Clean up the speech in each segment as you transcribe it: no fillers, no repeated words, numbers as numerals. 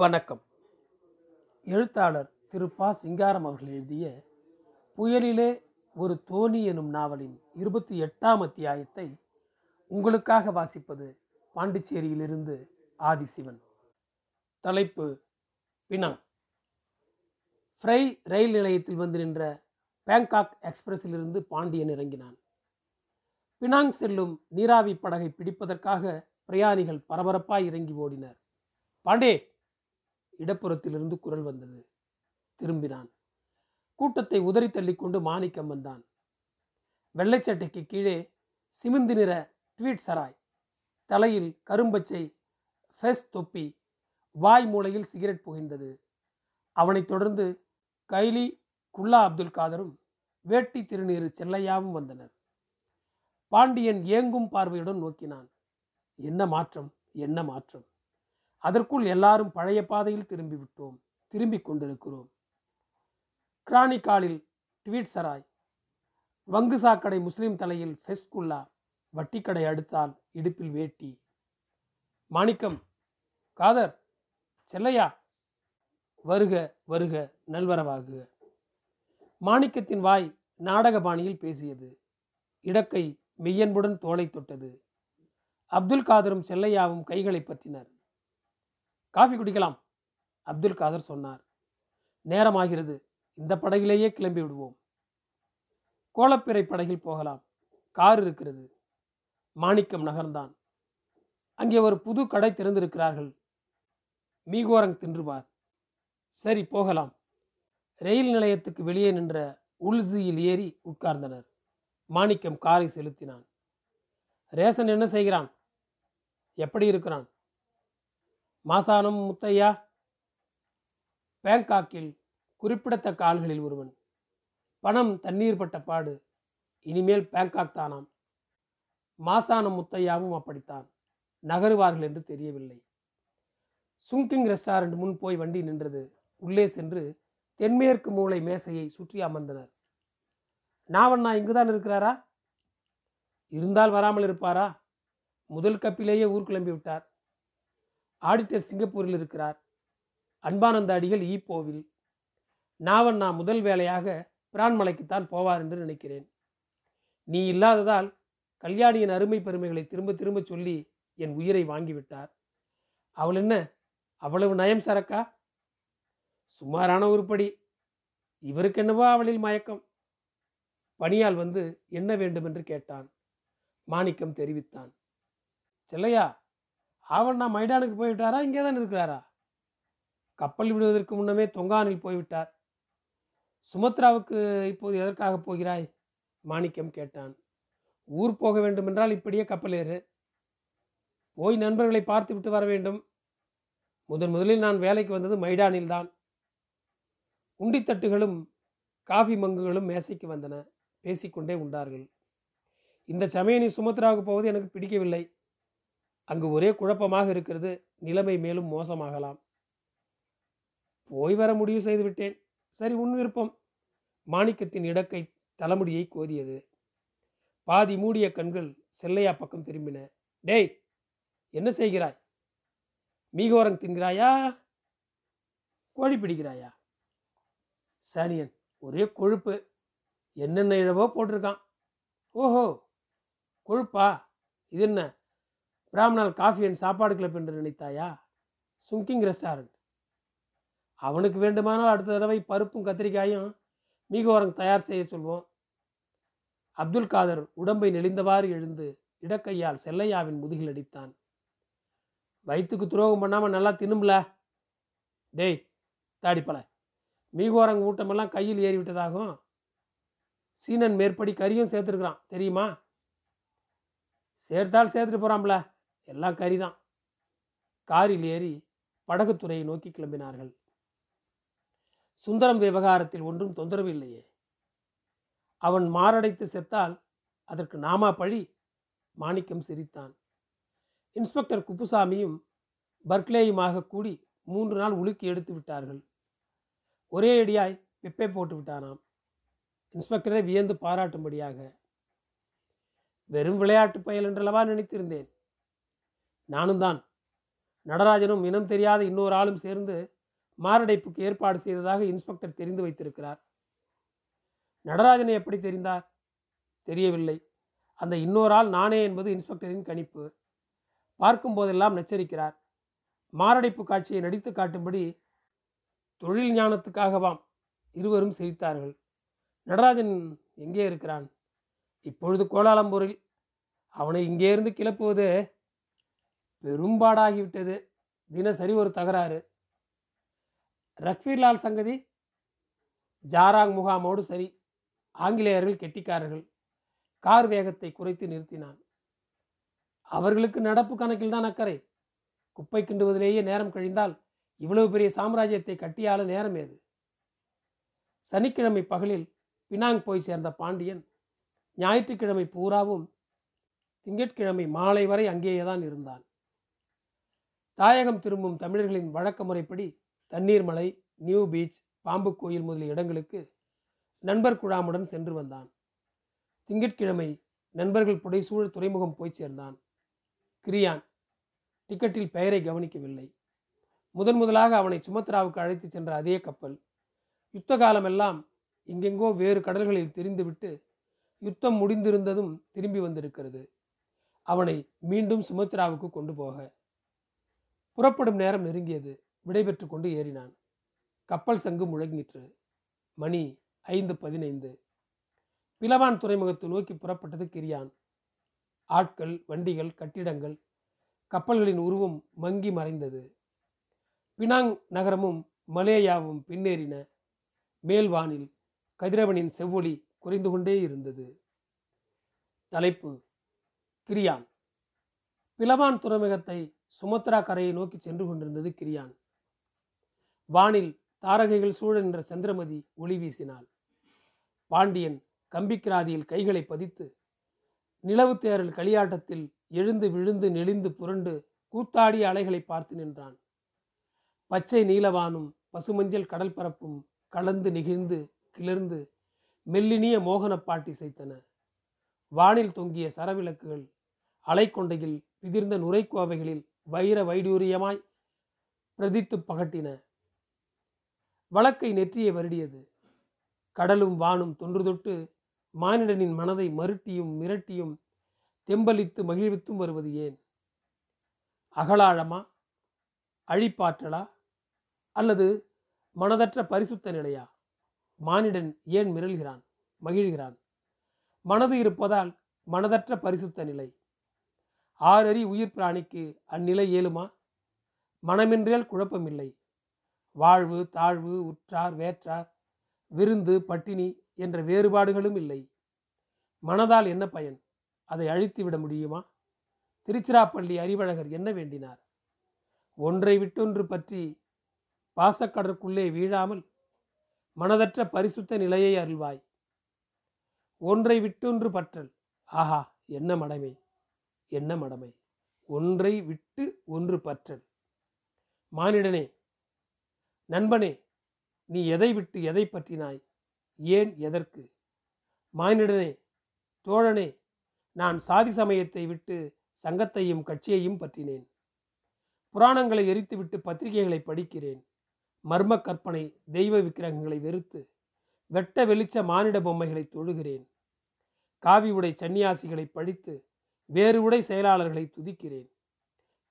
வணக்கம். எழுத்தாளர் திரு பா. சிங்காரம் அவர்கள் எழுதிய புயலிலே ஒரு தோணி எனும் நாவலின் 28ஆம் அத்தியாயத்தை உங்களுக்காக வாசிப்பது பாண்டிச்சேரியிலிருந்து ஆதிசிவன். தலைப்பு பினாங். ஃப்ரை ரயில் நிலையத்தில் வந்து நின்ற பேங்காக் எக்ஸ்பிரஸிலிருந்து பாண்டியன் இறங்கினான். பினாங் செல்லும் நீராவி படகை பிடிப்பதற்காக பிரயாணிகள் பரபரப்பாய் இறங்கி ஓடினர். பாண்டே! இடப்புறத்திலிருந்து குரல் வந்தது. திரும்பினான். கூட்டத்தை உதறி தள்ளிக்கொண்டு மாணிக்கம் வந்தான். வெள்ளைச்சட்டைக்கு கீழே சிமிந்து நிற ட்வீட் சராய், தலையில் கரும்பச்சை ஃபெஸ் தொப்பி, வாய் மூலையில் சிகரெட் புகைந்தது. அவனைத் தொடர்ந்து கைலி குல்லா அப்துல் காதரும் வேட்டி திருநீறு செல்லையாவும் வந்தனர். பாண்டியன் ஏங்கும் பார்வையுடன் நோக்கினான். என்ன மாற்றம்! அதற்குள் எல்லாரும் பழைய பாதையில் திரும்பிக் கொண்டிருக்கிறோம். கிரானிக்காலில் ட்வீட் சராய், வங்கு சாக்கடை முஸ்லீம் தலையில் ஃபெஸ் குல்லா, வட்டிக்கடை அடுத்தால் இடுப்பில் வேட்டி. மாணிக்கம், காதர், செல்லையா, வருக, நல்வரவாகுக. மாணிக்கத்தின் வாய் நாடகபாணியில் பேசியது. இடக்கை மெய்யன்புடன் தோளை தொட்டது. அப்துல் காதரும் செல்லையாவும் கைகளை பற்றினர். காஃபி குடிக்கலாம், அப்துல் காதர் சொன்னார். நேரமாகிறது, இந்த படகிலேயே கிளம்பி விடுவோம். கோலப்பிறை படகில் போகலாம், கார் இருக்கிறது. மாணிக்கம் நகர்ந்தான். அங்கே ஒரு புது கடை திறந்திருக்கிறார்கள், மீகோரங் தின்றுவார். சரி, போகலாம். ரயில் நிலையத்துக்கு வெளியே நின்ற உள்சியில் ஏறி உட்கார்ந்தனர். மாணிக்கம் காரை செலுத்தினான். ரேசன் என்ன செய்கிறான்? எப்படி இருக்கிறான்? மாசானம் முத்தையா. பேங்காக்கில் குறிப்பிடத்தக்க ஆள்களில் ஒருவன். பணம் தண்ணீர் பட்ட பாடு. இனிமேல் பேங்காக் தானாம். மாசானம் முத்தையாவும் அப்படித்தான் நகருவார்கள் என்று தெரியவில்லை. சுங்கிங் ரெஸ்டாரண்ட் முன் போய் வண்டி நின்றது. உள்ளே சென்று தென்மேற்கு மூலை மேசையை சுற்றி அமர்ந்தனர். நாவண்ணா இங்குதான் இருக்கிறாரா? இருந்தால் வராமல் இருப்பாரா? முதல் கப்பிலேயே ஊர் கிளம்பி விட்டார். ஆடிட்டர் சிங்கப்பூரில் இருக்கிறார். அன்பானந்த அடிகள் ஈப்போவில். நாவண்ணா முதல் வேலையாக பிரான்மலைக்குத்தான் போவார் என்று நினைக்கிறேன். நீ இல்லாததால் கல்யாணியின் அருமை பெருமைகளை திரும்ப திரும்ப சொல்லி என் உயிரை வாங்கிவிட்டார். அவள் என்ன அவ்வளவு நயம் சரக்கா? சுமாரான உருப்படி. இவருக்கென்னவோ அவளில் மயக்கம். பணியால் வந்து என்ன வேண்டும் என்று கேட்டான். மாணிக்கம் தெரிவித்தான். செல்லையா, ஆவண்ணா மைடானுக்கு போய்விட்டாரா? இங்கேதான் இருக்கிறாரா? கப்பல் விடுவதற்கு முன்னமே தொங்கானில் போய்விட்டார். சுமத்ராவுக்கு இப்போது எதற்காக போகிறாய்? மாணிக்கம் கேட்டான். ஊர் போக வேண்டுமென்றால் இப்படியே கப்பல் ஏறு. போய் நண்பர்களை பார்த்து விட்டு வர வேண்டும். முதலில் நான் வேலைக்கு வந்தது மைடானில்தான். உண்டித்தட்டுகளும் காஃபி மங்குகளும் மேசைக்கு வந்தன. பேசிக்கொண்டே உண்டார்கள். இந்த சமயம் நீ சுமத்ராவுக்கு போவது எனக்கு பிடிக்கவில்லை. அங்கு ஒரே குழப்பமாக இருக்கிறது. நிலைமை மேலும் மோசமாகலாம். போய் வர முடிவு செய்துவிட்டேன். சரி, உன் விருப்பம். மாணிக்கத்தின் இடக்கை தலைமுடியை கோதியது. பாதி மூடிய கண்கள் செல்லையா பக்கம் திரும்பின. டேய், என்ன செய்கிறாய்? மீகோரங் தின்கிறாயா? கோழி பிடிக்கிறாயா? சனியன், ஒரே கொழுப்பு. என்னென்ன இழவோ போட்டிருக்கான். ஓஹோ, கொழுப்பா? இது என்ன பிராமணால் காஃபி அண்ட் சாப்பாடு கிளப் என்று நினைத்தாயா? Chungking restaurant. அவனுக்கு வேண்டுமானால் அடுத்த தடவை பருப்பும் கத்திரிக்காயும் மீகோரங் தயார் செய்ய சொல்வோம். அப்துல் காதர் உடம்பை நெளிந்தவாறு எழுந்து இடக்கையால் செல்லையாவின் முதுகில் அடித்தான். வயிற்றுக்கு துரோகம் பண்ணாமல் நல்லா தின்னும்ல. டேய் தாடிப்பல, மீகோரங் ஊட்டமெல்லாம் கையில் ஏறிவிட்டதாகும். சீனன் மேற்படி கறியும் சேர்த்துருக்குறான், தெரியுமா? சேர்த்தால் சேர்த்துட்டு போகிறாம்ல, எல்லாம் கறி தான். காரில் ஏறி படகுத்துறையை நோக்கி கிளம்பினார்கள். சுந்தரம் விவகாரத்தில் ஒன்றும் தொந்தரவு இல்லையே. அவன் மாரடைத்து செத்தால் அதற்கு நாமா பழி? மாணிக்கம் சிரித்தான். இன்ஸ்பெக்டர் குப்புசாமியும் பர்க்லேயுமாக கூடி 3 நாள் உலுக்கி எடுத்து விட்டார்கள். ஒரே அடியாய் பெப்பே போட்டு விட்டானாம். இன்ஸ்பெக்டரை வியந்து பாராட்டும்படியாக. வெறும் விளையாட்டு பயல் என்றளவா நினைத்திருந்தேன். நானும் தான். நடராஜனும் இனம் தெரியாத இன்னொரு ஆளும் சேர்ந்து மாரடைப்புக்கு ஏற்பாடு செய்ததாக இன்ஸ்பெக்டர் தெரிந்து வைத்திருக்கிறார். நடராஜனை எப்படி தெரிந்தார்? தெரியவில்லை. அந்த இன்னொரு ஆள் நானே என்பது இன்ஸ்பெக்டரின் கணிப்பு. பார்க்கும் போதெல்லாம் நச்சரிக்கிறார். மாரடைப்பு காட்சியை நடித்து காட்டும்படி தொழில் ஞானத்துக்காகவாம். இருவரும் சிரித்தார்கள். நடராஜன் எங்கே இருக்கிறான்? இப்பொழுது கோலாலம்பூரில். அவனை இங்கேருந்து கிளப்புவது பெரும்பாடாகிவிட்டது. தினசரி ஒரு தகராறு. ரக்வீர்லால் சங்கதி ஜாராங் முகாமோடு சரி. ஆங்கிலேயர்கள் கெட்டிக்காரர்கள். கார் வேகத்தை குறைத்து நிறுத்தினான். அவர்களுக்கு நடப்பு கணக்கில் தான் அக்கறை. குப்பை கிண்டுவதிலேயே நேரம் கழிந்தால் இவ்வளவு பெரிய சாம்ராஜ்யத்தை கட்டியால நேரம் ஏது? சனிக்கிழமை பகலில் பினாங் போய் சேர்ந்த பாண்டியன் ஞாயிற்றுக்கிழமை பூராவும் திங்கட்கிழமை மாலை வரை அங்கேயே தான் இருந்தான். தாயகம் திரும்பும் தமிழர்களின் வழக்க முறைப்படி தண்ணீர் மலை, நியூ பீச், பாம்பு கோயில் முதலிய இடங்களுக்கு நண்பர் குழாமுடன் சென்று வந்தான். திங்கட்கிழமை நண்பர்கள் புடைசூழ் துறைமுகம் போய் சேர்ந்தான். கிரியான் டிக்கெட்டில் பெயரை கவனிக்கவில்லை. முதன் முதலாக அவனை சுமத்ராவுக்கு அழைத்து சென்ற அதே கப்பல். யுத்த காலமெல்லாம் இங்கெங்கோ வேறு கடல்களில் திரிந்துவிட்டு யுத்தம் முடிந்திருந்ததும் திரும்பி வந்திருக்கிறது. அவனை மீண்டும் சுமத்ராவுக்கு கொண்டு போக. புறப்படும் நேரம் நெருங்கியது. விடைபெற்று கொண்டு ஏறினான். கப்பல் சங்கு முழங்கிற்று. மணி 5:15. பிலவான் துறைமுகத்தை நோக்கி புறப்பட்டது கிரியான். ஆட்கள், வண்டிகள், கட்டிடங்கள், கப்பல்களின் உருவம் மங்கி மறைந்தது. பினாங் நகரமும் மலேயாவும் பின்னேறின. மேல்வானில் கதிரவனின் செவ்வொளி குறைந்து கொண்டே இருந்தது. தலைப்பு: கிரியான். பிலவான் துறைமுகத்தை சுமத்ரா கரையை நோக்கி சென்று கொண்டிருந்தது கிரியான். வானில் தாரகைகள் சூழ நின்ற சந்திரமதி ஒளி வீசினாள். பாண்டியன் கம்பிக்கிராதியில் கைகளை பதித்து நிலவு தேரல் களியாட்டத்தில் எழுந்து விழுந்து நெளிந்து புரண்டு கூத்தாடிய அலைகளை பார்த்து நின்றான். பச்சை நீலவானும் பசுமஞ்சள் கடல் பரப்பும் கலந்து நெகிழ்ந்து கிளர்ந்து மெல்லினிய மோகன பாட்டி இசைத்தன. வானில் தொங்கிய சரவிளக்குகள் அலைக்கொண்டையில் பிதிர்ந்த நுரைக்கோவைகளில் வைர வைடூரியமாய் பிரதித்து பகட்டின. வழக்கை நெற்றியை வருடியது. கடலும் வானும் தொன்று தொட்டு மானிடனின் மனதை மருட்டியும் மிரட்டியும் தெம்பலித்து மகிழ்வித்தும் வருவது ஏன்? அகலாழமா, அழிப்பாற்றலா, அல்லது மனதற்ற பரிசுத்த நிலையா? மானிடன் ஏன் மிரள்கிறான், மகிழ்கிறான்? மனது இருப்பதால் மனதற்ற பரிசுத்த நிலை. ஆறறி உயிர் பிராணிக்கு அந்நிலை ஏழுமா? மனமென்றால் குழப்பமில்லை. வாழ்வு தாழ்வு, உற்றார் வேற்றார், விருந்து பட்டினி என்ற வேறுபாடுகளும் இல்லை. மனதால் என்ன பயன்? அதை அழித்துவிட முடியுமா? திருச்சிராப்பள்ளி அறிவழகர் என்ன வேண்டினார்? ஒன்றை விட்டொன்று பற்றி பாசக்கடற்குள்ளே வீழாமல் மனதற்ற பரிசுத்த நிலையை அருள்வாய். ஒன்றை விட்டொன்று பற்றல். ஆஹா, என்ன மடமை, என்ன மடமை! ஒன்றை விட்டு ஒன்று பற்றல். மானிடனே, நண்பனே, நீ எதை விட்டு எதை பற்றினாய்? ஏன், எதற்கு? மானிடனே, தோழனே, நான் சாதி சமயத்தை விட்டு சங்கத்தையும் கட்சியையும் பற்றினேன். புராணங்களை எரித்துவிட்டு பத்திரிகைகளை படிக்கிறேன். மர்ம கற்பனை தெய்வ விக்கிரகங்களை வெறுத்து வெட்ட வெளிச்ச மானிட பொம்மைகளை தொழுகிறேன். காவி உடை சன்னியாசிகளை படித்து வேறு உடை செயலாளர்களை துதிக்கிறேன்.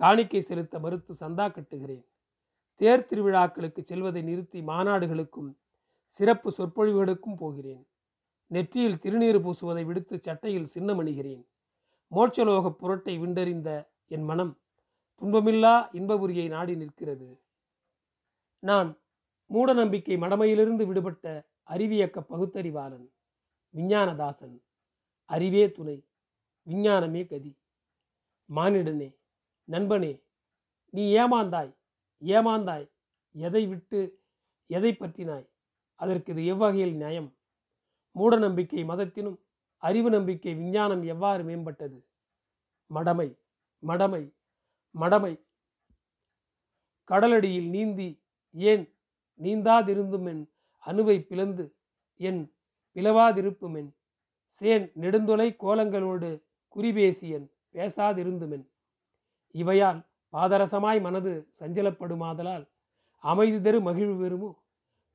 காணிக்கை செலுத்த மறுத்து சந்தா கட்டுகிறேன். தேர் திருவிழாக்களுக்கு செல்வதை நிறுத்தி மாநாடுகளுக்கும் சிறப்பு சொற்பொழிவுகளுக்கும் போகிறேன். நெற்றியில் திருநீறு பூசுவதை விடுத்து சட்டையில் சின்னமணிகிறேன். மோட்சலோக புரட்டை விண்டறிந்த என் மனம் துன்பமில்லா இன்பபுரியை நாடி நிற்கிறது. நான் மூட நம்பிக்கை மடமையிலிருந்து விடுபட்ட அறிவியக்க பகுத்தறிவாளன், விஞ்ஞானதாசன். அறிவே துணை, விஞ்ஞானமே கதி. மானிடனே, நண்பனே, நீ ஏமாந்தாய், ஏமாந்தாய். எதை விட்டு எதை பற்றினாய்? அதற்கு இது எவ்வகையில் நியாயம்? மூட நம்பிக்கை மதத்தினும் அறிவு நம்பிக்கை விஞ்ஞானம் எவ்வாறு மேம்பட்டது? மடமை, மடமை, மடமை! கடலடியில் நீந்தி ஏன் நீந்தாதிருந்தும் என் அணுவை பிளந்து என் பிளவாதிருப்பும் என் சேன் நெடுந்தொலை கோலங்களோடு குறிபேசியன் பேசாதிருந்துமென். இவையால் பாதரசமாய் மனது சஞ்சலப்படுமாதலால் அமைதி தரு மகிழ்வு வெறுமோ?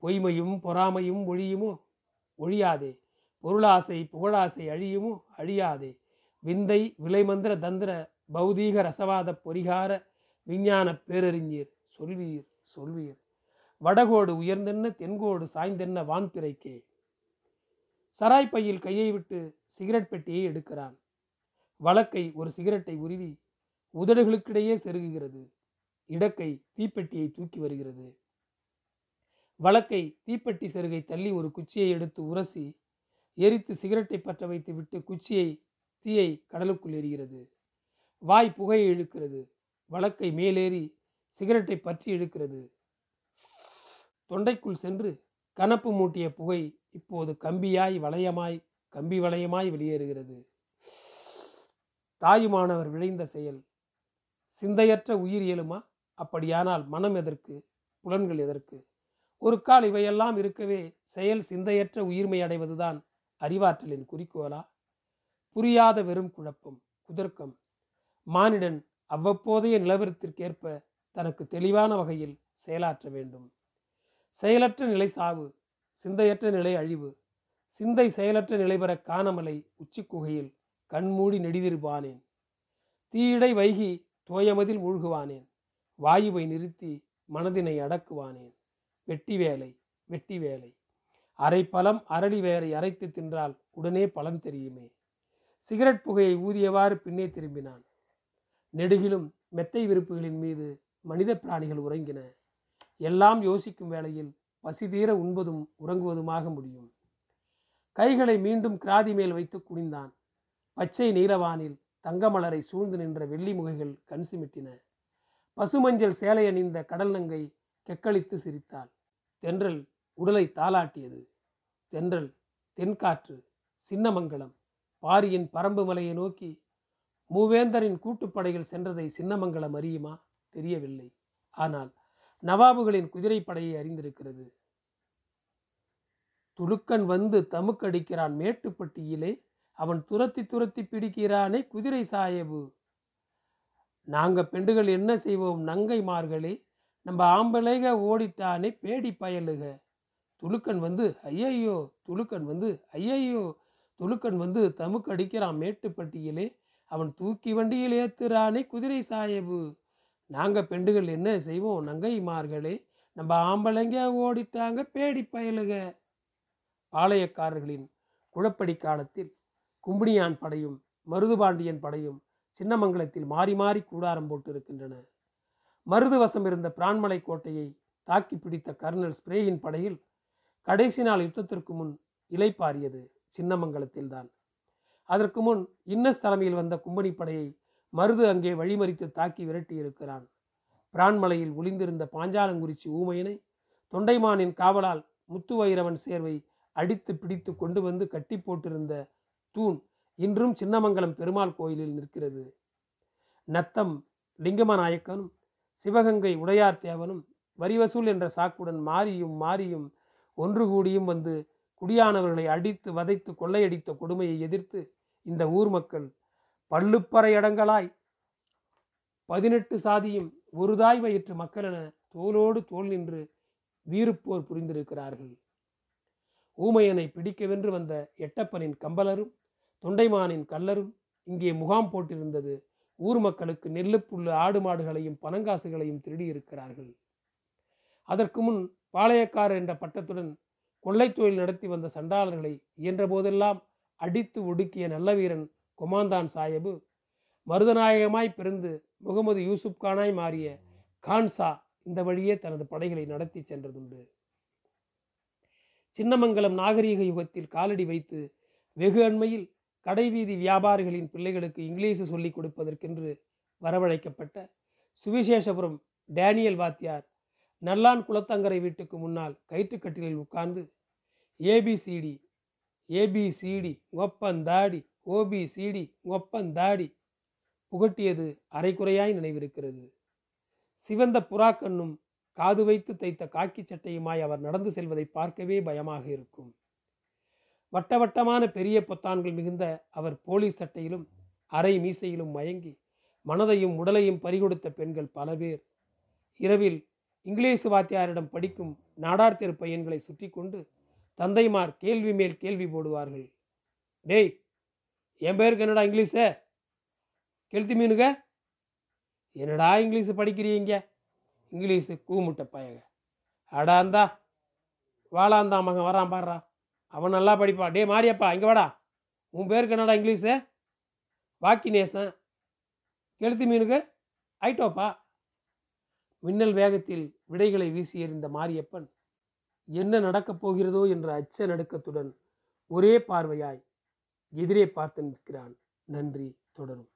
பொய்மையும் பொறாமையும் ஒழியுமோ? ஒழியாதே. பொருளாசை புகழாசை அழியுமோ? அழியாதே. விந்தை விலைமந்திர தந்திர பௌதீக ரசவாத பொறிகார விஞ்ஞான பேரறிஞர் சொல்வீர் சொல்வீர். வடகோடு உயர்ந்தென்ன தென்கோடு சாய்ந்தென்ன வான்பிறைக்கே. சராய்ப்பையில் கையை விட்டு சிகரெட் பெட்டியை எடுக்கிறான். வழக்கை ஒரு சிகரெட்டை உருவி உதடுகளுக்கிடையே செருகுகிறது. இடக்கை தீப்பெட்டியை தூக்கி வருகிறது. வழக்கை தீப்பெட்டி செருகை தள்ளி ஒரு குச்சியை எடுத்து உரசி எரித்து சிகரெட்டை பற்ற வைத்து விட்டு குச்சியை தீயை கடலுக்குள் எரிகிறது. வாய் புகையை இழுக்கிறது. வழக்கை மேலேறி சிகரெட்டை பற்றி இழுக்கிறது. தொண்டைக்குள் சென்று கனப்பு மூட்டிய புகை இப்போது கம்பியாய் வளையமாய் கம்பி வளையமாய் வெளியேறுகிறது. தாயுமானவர் விளைந்த செயல். சிந்தையற்ற உயிர் இயலுமா? அப்படியானால் மனம் எதற்கு? புலன்கள் எதற்கு? ஒரு கால் இவையெல்லாம் இருக்கவே செயல் சிந்தையற்ற உயிர்மை அடைவதுதான் அறிவாற்றலின் குறிக்கோளா? புரியாத வெறும் குழப்பம், குதர்க்கம். மானிடன் அவ்வப்போதைய நிலவரத்திற்கேற்ப தனக்கு தெளிவான வகையில் செயலாற்ற வேண்டும். செயலற்ற நிலை சாவு, சிந்தையற்ற நிலை அழிவு. சிந்தை செயலற்ற நிலை பெற காணமலை உச்சிக்குகையில் கண்மூடி நெடிதிருப்பானேன். தீயிடை வைகி தோயமதில் மூழ்குவானேன். வாயுவை நிறுத்தி மனதினை அடக்குவானேன். வெட்டி வேலை, வெட்டி வேலை. அரை பழம் அரளி வேரை அரைத்து தின்றால் உடனே பழம் தெரியுமே. சிகரெட் புகையை ஊதியவாறு பின்னே திரும்பினான். நெடுகிலும் மெத்தை விருப்புகளின் மீது மனித பிராணிகள் உறங்கின. எல்லாம் யோசிக்கும் வேளையில் பசி தீர உண்பதும் உறங்குவதுமாக முடியும். கைகளை மீண்டும் கிராதி மேல் வைத்து குனிந்தான். பச்சை நீலவானில் தங்கமலரை சூழ்ந்து நின்ற வெள்ளி முகைகள் கண்சிமிட்டின. பசுமஞ்சள் சேலை அணிந்த கடல் நங்கை கெக்களித்து சிரித்தாள். தென்றல் உடலை தாளாட்டியது. தென்றல், தென்காற்று, சின்னமங்கலம், பாரியின் பரம்பு மலையை நோக்கி மூவேந்தரின் கூட்டுப்படைகள் சென்றதை சின்னமங்கலம் அறியுமா? தெரியவில்லை. ஆனால் நவாபுகளின் குதிரைப்படையை அறிந்திருக்கிறது. துலுக்கன் வந்து தமுக்கடிக்கிறான் மேட்டுப்பட்டியிலே, அவன் துரத்தி துரத்தி பிடிக்கிறானே குதிரை சாயபு. நாங்க பெண்டுகள் என்ன செய்வோம் நங்கைமார்களே, நம்ம ஆம்பளைக ஓடிட்டானே பேடி பயலுக. துலுக்கன் வந்து ஐயையோ, துலுக்கன் வந்து ஐயையோ, துலுக்கன் வந்து தமுக்கடிக்கிறான் மேட்டுப்பட்டியிலே, அவன் தூக்கி வண்டியில் ஏத்துறானே குதிரை சாயபு. நாங்க பெண்டுகள் என்ன செய்வோம் நங்கைமார்களே, நம்ம ஆம்பளைங்க ஓடிட்டாங்க பேடி பயலுக. பாளையக்காரர்களின் குழப்படி காலத்தில் கும்பினியான் படையும் மருதுபாண்டியன் படையும் சின்னமங்கலத்தில் மாறி மாறி கூடாரம் போட்டிருக்கின்றன. மருதுவசம் இருந்த பிரான்மலை கோட்டையை தாக்கி பிடித்த கர்னல் ஸ்ப்ரேயின் படையில் கடைசி நாள் யுத்தத்திற்கு முன் இலைப்பாரியது சின்னமங்கலத்தில்தான். அதற்கு முன் இன்னஸ் தலைமையில் வந்த கும்பனி படையை மருது அங்கே வழிமறித்து தாக்கி விரட்டியிருக்கிறான். பிரான்மலையில் ஒளிந்திருந்த பாஞ்சாலங்குறிச்சி ஊமையனை தொண்டைமானின் காவலால் முத்துவைரவன் சேர்வை அடித்து பிடித்து கொண்டு வந்து கட்டி போட்டிருந்த தூண் இன்றும் சின்னமங்கலம் பெருமாள் கோயிலில் நிற்கிறது. நத்தம் லிங்கமநாயக்கனும் சிவகங்கை உடையார் தேவனும் வரிவசூல் என்ற சாக்குடன் மாறியும் மாறியும் ஒன்று கூடியும் வந்து குடியானவர்களை அடித்து வதைத்து கொள்ளையடித்த கொடுமையை எதிர்த்து இந்த ஊர் மக்கள் பள்ளுப்பறை அடங்களாய் 18 சாதியும் ஒரு தாய் வயிற்று மக்கள் என தோளோடு தோல் நின்று வீறுப்போர் புரிந்திருக்கிறார்கள். ஊமையனை பிடிக்கவென்று வந்த எட்டப்பனின் கம்பலரும் தொண்டைமானின் கல்லரும் இங்கே முகாம் போட்டிருந்தது ஊர் மக்களுக்கு நெல்லுப்புள்ளு ஆடு மாடுகளையும் பணங்காசுகளையும் திருடியிருக்கிறார்கள். அதற்கு முன் பாளையக்காரர் என்ற பட்டத்துடன் கொள்ளை தொழில் நடத்தி வந்த சண்டாளர்களை இயன்ற போதெல்லாம் அடித்து ஒடுக்கிய நல்ல வீரன் கொமந்தான் சாஹபு, மருதநாயகமாய் பிறந்து முகமது யூசுப்கானாய் மாறிய கான்சா இந்த வழியே தனது படைகளை நடத்தி சென்றதுண்டு. சின்னமங்கலம் நாகரீக யுகத்தில் காலடி வைத்து வெகு அண்மையில் கடைவீதி வியாபாரிகளின் பிள்ளைகளுக்கு இங்கிலீஷு சொல்லிக் கொடுப்பதற்கென்று வரவழைக்கப்பட்ட சுவிசேஷபுரம் டேனியல் வாத்தியார் நல்லான் குளத்தங்கரை வீட்டுக்கு முன்னால் கயிற்றுக்கட்டிலில் உட்கார்ந்து ஏபிசிடி ஏபிசிடி ஒப்பந்தாடி ஓபிசிடி ஒப்பந்தாடி புகட்டியது அரைக்குறையாய் நினைவிருக்கிறது. சிவந்த புறாக்கண்ணும் காது வைத்து தைத்த காக்கி சட்டையுமாய் அவர் நடந்து செல்வதை பார்க்கவே பயமாக இருக்கும். வட்டவட்டமான பெரிய பொத்தான்கள் மிகுந்த அவர் போலீஸ் சட்டையிலும் அரை மீசையிலும் மயங்கி மனதையும் உடலையும் பறிகொடுத்த பெண்கள் பல பேர் இரவில் இங்கிலீஷ் வாத்தியாரிடம் படிக்கும் நாடார் தெரு பையன்களை சுற்றி கொண்டு தந்தைமார் கேள்வி மேல் கேள்வி போடுவார்கள். டேய், என் பேருக்கு என்னடா இங்கிலீஷ கெழுத்து மீனுங்க, என்னடா இங்கிலீஷு படிக்கிறீங்க, இங்கிலீஷு கூமுட்டை பயங்க, அடாந்தா வாழாந்தா மகன் வரான் பாடுறா, அவன் நல்லா படிப்பான், டே மாரியப்பா இங்கே வாடா, உன் பேருக்கு என்னடா இங்கிலீஷு வாக்கினேசன் கெழுத்து மீனுக்கு ஐட்டோப்பா. மின்னல் வேகத்தில் விடைகளை வீசி எறிந்த மாரியப்பன் என்ன நடக்கப் போகிறதோ என்ற அச்ச நடுக்கத்துடன் ஒரே பார்வையாய் எதிரே பார்த்து நிற்கிறான். நன்றி. தொடரும்.